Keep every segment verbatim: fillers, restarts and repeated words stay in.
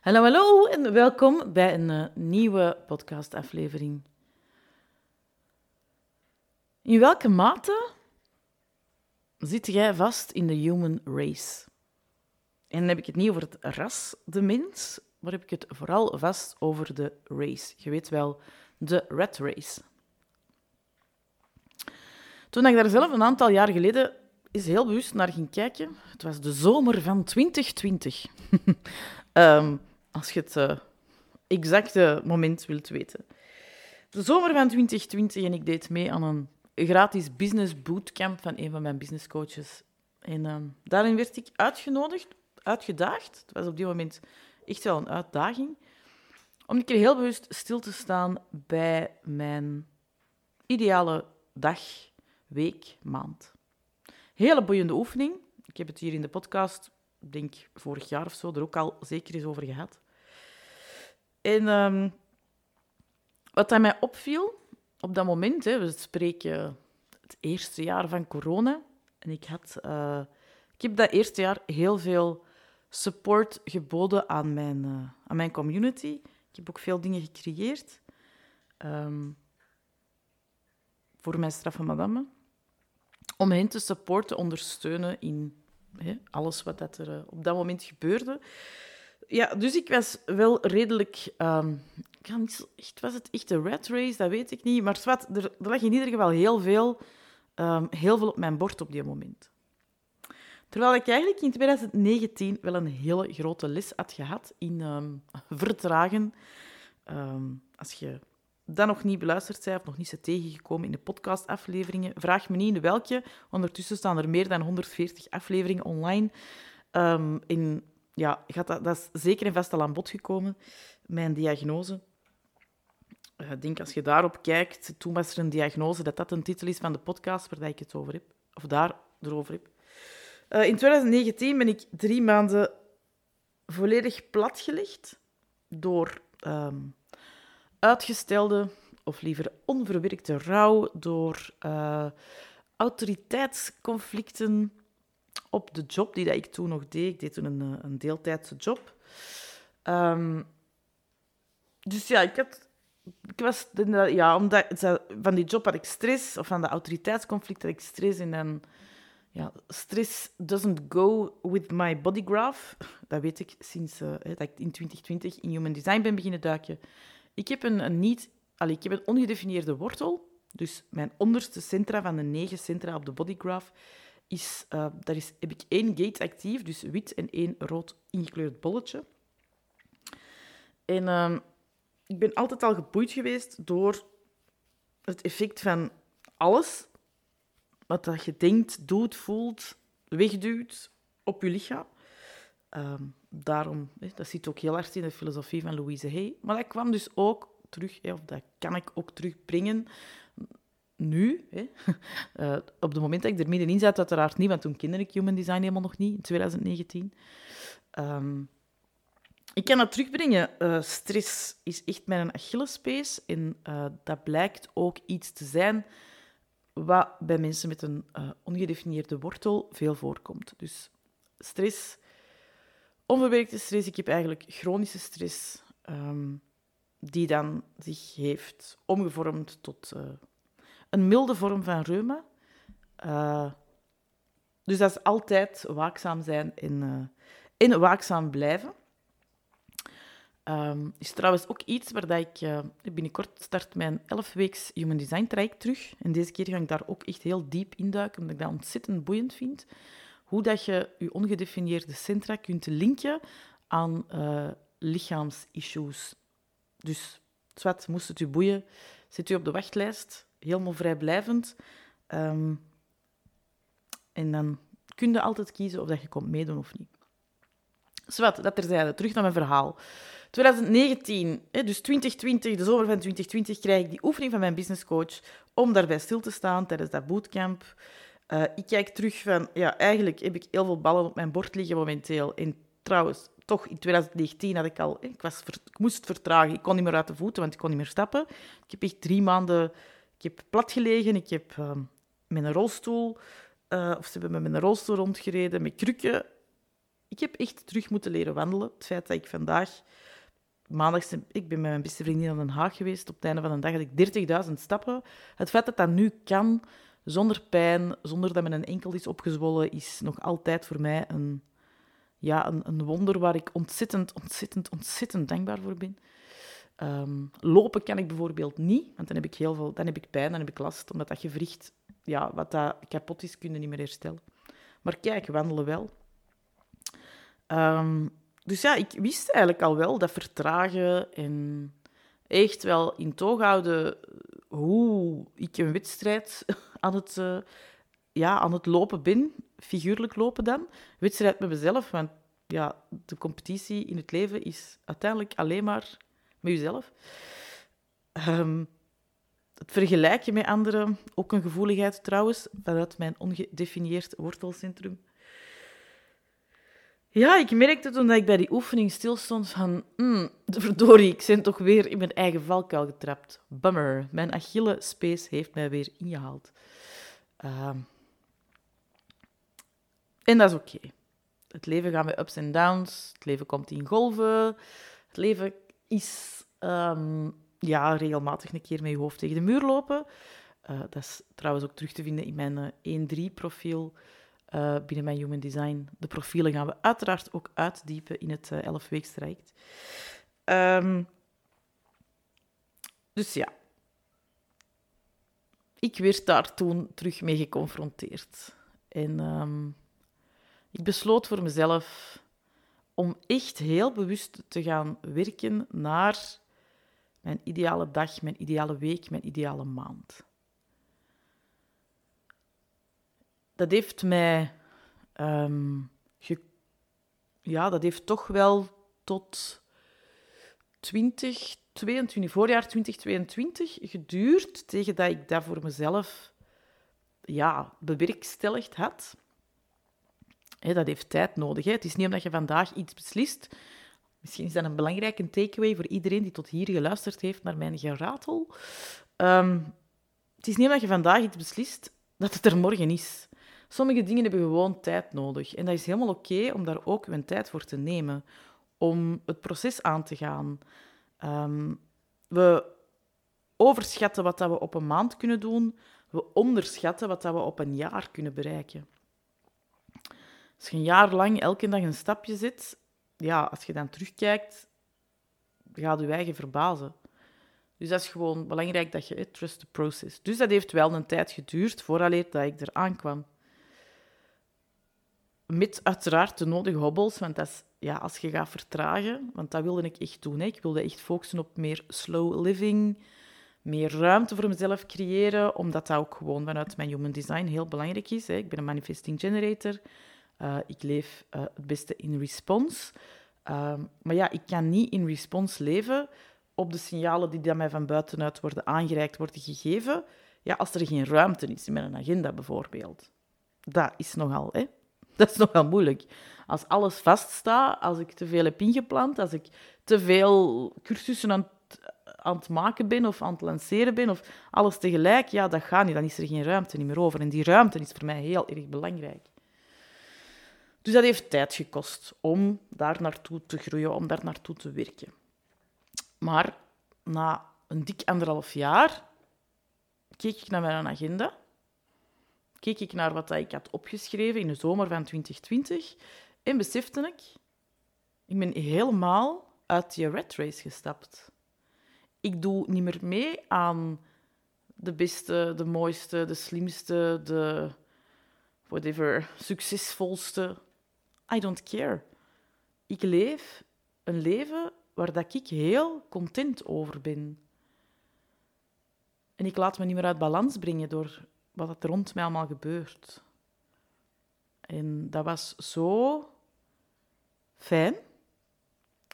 Hallo, hallo en welkom bij een uh, nieuwe podcastaflevering. In welke mate zit jij vast in de human race? En dan heb ik het niet over het ras, de mens, maar heb ik het vooral vast over de race. Je weet wel, de rat race. Toen ik daar zelf een aantal jaar geleden eens heel bewust naar ging kijken, het was de zomer van twintig twintig. um, als je het uh, exacte moment wilt weten. De zomer van twintig twintig en ik deed mee aan een gratis business bootcamp van een van mijn businesscoaches. En uh, daarin werd ik uitgenodigd, uitgedaagd. Het was op die moment echt wel een uitdaging. Om een keer heel bewust stil te staan bij mijn ideale dag, week, maand. Hele boeiende oefening. Ik heb het hier in de podcast, denk vorig jaar of zo, er ook al zeker eens over gehad. En um, wat aan mij opviel op dat moment, hè, we spreken het eerste jaar van corona. En ik, had, uh, ik heb dat eerste jaar heel veel support geboden aan mijn, uh, aan mijn community. Ik heb ook veel dingen gecreëerd um, voor mijn straffe madame. Om hen te supporten, ondersteunen in hè, alles wat dat er uh, op dat moment gebeurde. Ja, dus ik was wel redelijk... Um, ik kan niet, echt, was het echt een rat race? Dat weet ik niet. Maar zwart, er, er lag in ieder geval heel veel, um, heel veel op mijn bord op die moment. Terwijl ik eigenlijk in twintig negentien wel een hele grote les had gehad in um, vertragen. Um, als je dat nog niet beluisterd bent of nog niet bent tegengekomen in de podcastafleveringen, vraag me niet in welke. Ondertussen staan er meer dan honderdveertig afleveringen online. Um, in, ja, gaat dat, dat is zeker en vast al aan bod gekomen, mijn diagnose. Ik denk, als je daarop kijkt, toen was er een diagnose, dat dat een titel is van de podcast waar ik het over heb. Of daar erover heb. Uh, in twintig negentien ben ik drie maanden volledig platgelegd door um, uitgestelde, of liever onverwerkte rouw, door uh, autoriteitsconflicten op de job die dat ik toen nog deed. Ik deed toen een, een deeltijdse job. Um, dus ja, ik had... Ik was, ja, omdat, van die job had ik stress, of van dat autoriteitsconflict had ik stress. En dan, ja, stress doesn't go with my body graph. Dat weet ik sinds uh, dat ik in twintig twintig in Human Design ben beginnen duiken. Ik heb een, een, niet, allee, ik heb een ongedefinieerde wortel. Dus mijn onderste centra van de negen centra op de body graph is, uh, daar is, heb ik één gate actief, dus wit en één rood ingekleurd bolletje. En... Uh, Ik ben altijd al geboeid geweest door het effect van alles wat je denkt, doet, voelt, wegduwt op je lichaam. Um, daarom, dat zit ook heel hard in de filosofie van Louise Hay. Maar dat kwam dus ook terug, of dat kan ik ook terugbrengen nu. Hè. Uh, op het moment dat ik er middenin zat, uiteraard niet, want toen kende ik Human Design helemaal nog niet, in twintig negentien. Um, Ik kan dat terugbrengen. Uh, stress is echt mijn Achillespees. En uh, dat blijkt ook iets te zijn wat bij mensen met een uh, ongedefinieerde wortel veel voorkomt. Dus stress, onverwerkte stress. Ik heb eigenlijk chronische stress um, die dan zich heeft omgevormd tot uh, een milde vorm van reuma. Uh, dus dat is altijd waakzaam zijn en, uh, en waakzaam blijven. Um, is trouwens ook iets waar dat ik... Uh, binnenkort start mijn elf weeks Human Design traject terug. En deze keer ga ik daar ook echt heel diep induiken, omdat ik dat ontzettend boeiend vind. Hoe dat je je ongedefinieerde centra kunt linken aan uh, lichaamsissues. Dus, zwart, moest het u boeien, zit u op de wachtlijst, helemaal vrijblijvend. Um, en dan kun je altijd kiezen of dat je komt meedoen of niet. Zwart, dat terzijde. Terug naar mijn verhaal. twintig negentien, dus twintig twintig, de zomer van twintig twintig, krijg ik die oefening van mijn businesscoach om daarbij stil te staan tijdens dat bootcamp. Uh, ik kijk terug van... Ja, eigenlijk heb ik heel veel ballen op mijn bord liggen momenteel. En trouwens, toch in twintig negentien had ik al... Ik, was ver, ik moest vertragen. Ik kon niet meer uit de voeten, want ik kon niet meer stappen. Ik heb echt drie maanden... Ik heb platgelegen. Ik heb uh, met een rolstoel... Uh, of ze hebben me met een rolstoel rondgereden, met krukken. Ik heb echt terug moeten leren wandelen. Het feit dat ik vandaag... Maandags, ik ben met mijn beste vriendin naar Den Haag geweest. Op het einde van de dag had ik dertigduizend stappen. Het feit dat dat nu kan, zonder pijn, zonder dat mijn enkel is opgezwollen, is nog altijd voor mij een, ja, een, een wonder waar ik ontzettend, ontzettend, ontzettend dankbaar voor ben. Um, lopen kan ik bijvoorbeeld niet, want dan heb ik heel veel, dan heb ik pijn, dan heb ik last, omdat dat gewricht, ja, wat dat kapot is, kun je niet meer herstellen. Maar kijk, wandelen wel. Um, Dus ja, ik wist eigenlijk al wel dat vertragen en echt wel in toog houden hoe ik een wedstrijd aan het, uh, ja, aan het lopen ben, figuurlijk lopen dan. Wedstrijd met mezelf, want ja, de competitie in het leven is uiteindelijk alleen maar met jezelf. Um, het vergelijken met anderen, ook een gevoeligheid trouwens, vanuit mijn ongedefinieerd wortelcentrum. Ja, ik merkte toen dat ik bij die oefening stilstond van... Mm, verdorie, ik ben toch weer in mijn eigen valkuil getrapt. Bummer, mijn Achillespees heeft mij weer ingehaald. Uh, en dat is oké. Okay. Het leven gaat met ups en downs. Het leven komt in golven. Het leven is um, ja, regelmatig een keer met je hoofd tegen de muur lopen. Uh, dat is trouwens ook terug te vinden in mijn uh, één drie profiel... Uh, binnen mijn Human Design. De profielen gaan we uiteraard ook uitdiepen in het elfweekstraject. Uh, um, dus ja. Ik werd daar toen terug mee geconfronteerd. En um, ik besloot voor mezelf om echt heel bewust te gaan werken naar mijn ideale dag, mijn ideale week, mijn ideale maand. Dat heeft mij... Um, ge... Ja, dat heeft toch wel tot twintig tweeëntwintig, voorjaar twintig tweeëntwintig geduurd, tegen dat ik dat voor mezelf ja, bewerkstelligd had. He, dat heeft tijd nodig. He. Het is niet omdat je vandaag iets beslist. Misschien is dat een belangrijke takeaway voor iedereen die tot hier geluisterd heeft naar mijn geratel. Um, het is niet omdat je vandaag iets beslist dat het er morgen is. Sommige dingen hebben gewoon tijd nodig. En dat is helemaal oké okay om daar ook hun tijd voor te nemen. Om het proces aan te gaan. Um, we overschatten wat dat we op een maand kunnen doen. We onderschatten wat dat we op een jaar kunnen bereiken. Als je een jaar lang elke dag een stapje zet... Ja, als je dan terugkijkt, gaat je eigen verbazen. Dus dat is gewoon belangrijk dat je... Eh, trust the process. Dus dat heeft wel een tijd geduurd, vooraleer dat ik eraan kwam. Met uiteraard de nodige hobbels, want dat is, ja, als je gaat vertragen, want dat wilde ik echt doen. Hè. Ik wilde echt focussen op meer slow living, meer ruimte voor mezelf creëren, omdat dat ook gewoon vanuit mijn Human Design heel belangrijk is. Hè. Ik ben een manifesting generator, uh, ik leef uh, het beste in response. Uh, maar ja, ik kan niet in response leven op de signalen die dan mij van buitenuit worden aangereikt, worden gegeven, ja, als er geen ruimte is in mijn agenda bijvoorbeeld. Dat is nogal, hè. Dat is nogal moeilijk. Als alles vaststaat, als ik te veel heb ingepland, als ik te veel cursussen aan het, aan het maken ben of aan het lanceren ben, of alles tegelijk, ja, dat gaat niet. Dan is er geen ruimte niet meer over. En die ruimte is voor mij heel erg belangrijk. Dus dat heeft tijd gekost om daar naartoe te groeien, om daar naartoe te werken. Maar na een dik anderhalf jaar keek ik naar mijn agenda... keek ik naar wat ik had opgeschreven in de zomer van twintig twintig en besefte ik, ik ben helemaal uit die rat race gestapt. Ik doe niet meer mee aan de beste, de mooiste, de slimste, de whatever, succesvolste. I don't care. Ik leef een leven waar dat ik heel content over ben. En ik laat me niet meer uit balans brengen door... wat er rond mij allemaal gebeurt. En dat was zo fijn.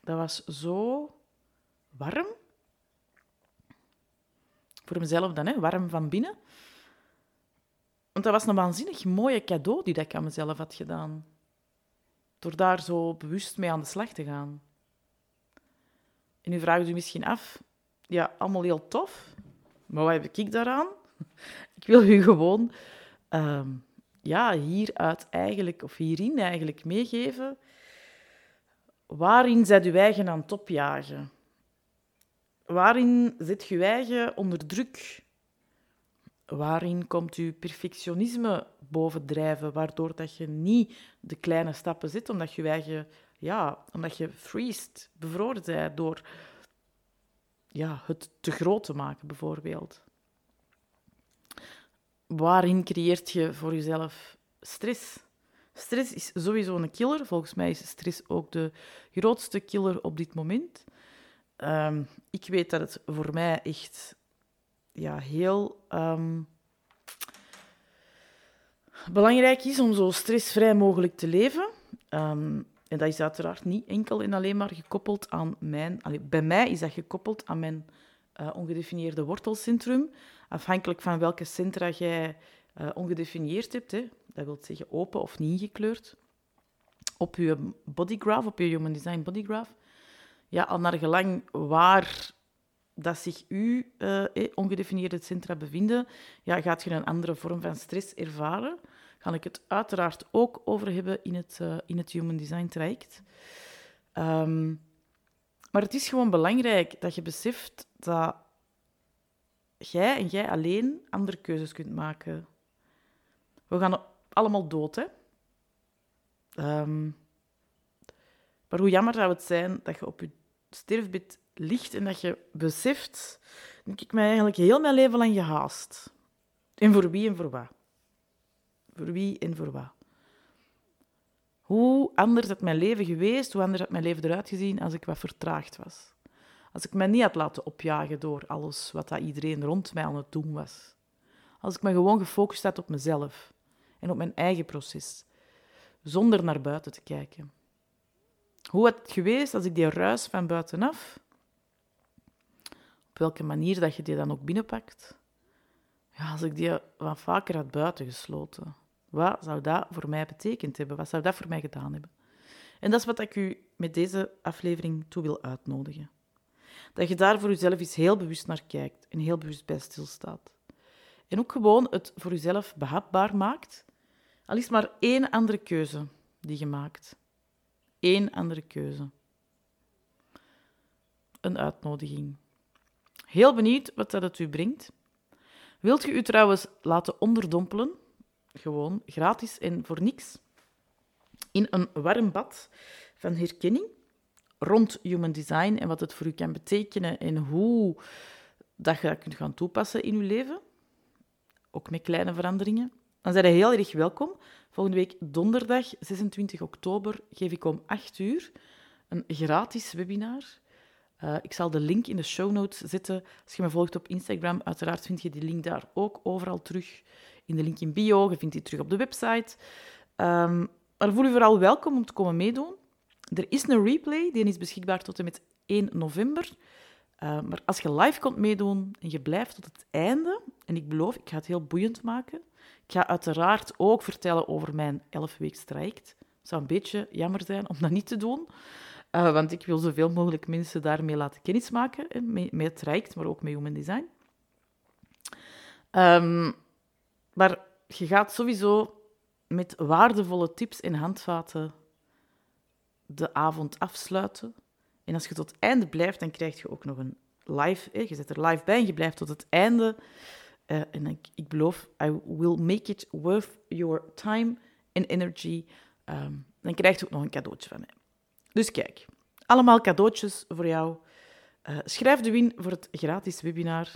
Dat was zo warm. Voor mezelf dan, hè? Warm van binnen. Want dat was een waanzinnig mooie cadeau die ik aan mezelf had gedaan. Door daar zo bewust mee aan de slag te gaan. En u vraagt u misschien af, ja, allemaal heel tof, maar wat heb ik daaraan? Ik wil u gewoon um, ja, hieruit eigenlijk, of hierin eigenlijk meegeven Waarin zet je eigen aan het opjagen? Waarin zet je eigen onder druk? Waarin komt je perfectionisme bovendrijven, waardoor dat je niet de kleine stappen zet, omdat je eigen, ja, omdat je vriest, bevroren bent door ja, het te groot te maken, bijvoorbeeld. Waarin creëert je voor jezelf stress? Stress is sowieso een killer. Volgens mij is stress ook de grootste killer op dit moment. Um, ik weet dat het voor mij echt ja, heel um, belangrijk is om zo stressvrij mogelijk te leven. Um, en dat is uiteraard niet enkel en alleen maar gekoppeld aan mijn... Allee, bij mij is dat gekoppeld aan mijn uh, ongedefinieerde wortelcentrum. Afhankelijk van welke centra jij uh, ongedefinieerd hebt, hè. Dat wil zeggen open of niet ingekleurd, op je bodygraph, op je Human Design bodygraph, ja, al naar gelang waar dat zich uw uh, eh, ongedefinieerde centra bevinden, ja, gaat je een andere vorm van stress ervaren. Ga ik het uiteraard ook over hebben in het, uh, in het Human Design traject. Um, maar het is gewoon belangrijk dat je beseft dat jij en jij alleen andere keuzes kunt maken. We gaan allemaal dood, hè. Um, maar hoe jammer zou het zijn dat je op je sterfbed ligt en dat je beseft, dat ik mij eigenlijk heel mijn leven lang gehaast. En voor wie en voor wat. Voor wie en voor wat. Hoe anders had mijn leven geweest, hoe anders had mijn leven eruit gezien als ik wat vertraagd was. Als ik mij niet had laten opjagen door alles wat dat iedereen rond mij aan het doen was. Als ik me gewoon gefocust had op mezelf. En op mijn eigen proces. Zonder naar buiten te kijken. Hoe had het geweest als ik die ruis van buitenaf... Op welke manier dat je die dan ook binnenpakt? Ja, als ik die wat vaker had buitengesloten. Wat zou dat voor mij betekend hebben? Wat zou dat voor mij gedaan hebben? En dat is wat ik u met deze aflevering toe wil uitnodigen. Dat je daar voor jezelf eens heel bewust naar kijkt. En heel bewust bij stilstaat. En ook gewoon het voor jezelf behapbaar maakt. Al is maar één andere keuze die je maakt. Eén andere keuze. Een uitnodiging. Heel benieuwd wat dat het u brengt. Wilt je u trouwens laten onderdompelen? Gewoon gratis en voor niks. In een warm bad van herkenning. Rond Human Design en wat het voor u kan betekenen. En hoe dat je dat kunt gaan toepassen in uw leven. Ook met kleine veranderingen. Dan zijn jullie heel erg welkom. Volgende week donderdag, zesentwintig oktober, geef ik om acht uur een gratis webinar. Uh, ik zal de link in de show notes zetten. Als je me volgt op Instagram, uiteraard vind je die link daar ook overal terug. In de link in bio, je vindt die terug op de website. Um, maar voel je vooral welkom om te komen meedoen. Er is een replay, die is beschikbaar tot en met één november. Uh, maar als je live komt meedoen en je blijft tot het einde, en ik beloof, ik ga het heel boeiend maken. Ik ga uiteraard ook vertellen over mijn elf weeks traject. Het zou een beetje jammer zijn om dat niet te doen, uh, want ik wil zoveel mogelijk mensen daarmee laten kennismaken, hè, met, met het traject, maar ook met Human Design. Um, maar je gaat sowieso met waardevolle tips en handvaten de avond afsluiten. En als je tot het einde blijft, dan krijg je ook nog een live. Je zit er live bij en je blijft tot het einde. Uh, en ik, ik beloof, I will make it worth your time and energy. Um, dan krijg je ook nog een cadeautje van mij. Dus kijk, allemaal cadeautjes voor jou. Uh, schrijf de win voor het gratis webinar.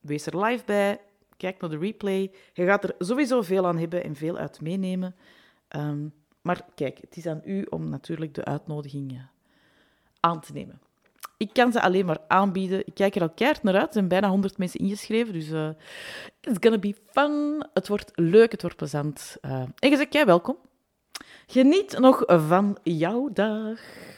Wees er live bij. Kijk naar de replay. Je gaat er sowieso veel aan hebben en veel uit meenemen. Um, maar kijk, het is aan u om natuurlijk de uitnodigingen aan te nemen. Ik kan ze alleen maar aanbieden. Ik kijk er al keihard naar uit. Er zijn bijna honderd mensen ingeschreven, dus uh, it's gonna be fun. Het wordt leuk, het wordt plezant. Uh, en je zegt, jij welkom. Geniet nog van jouw dag.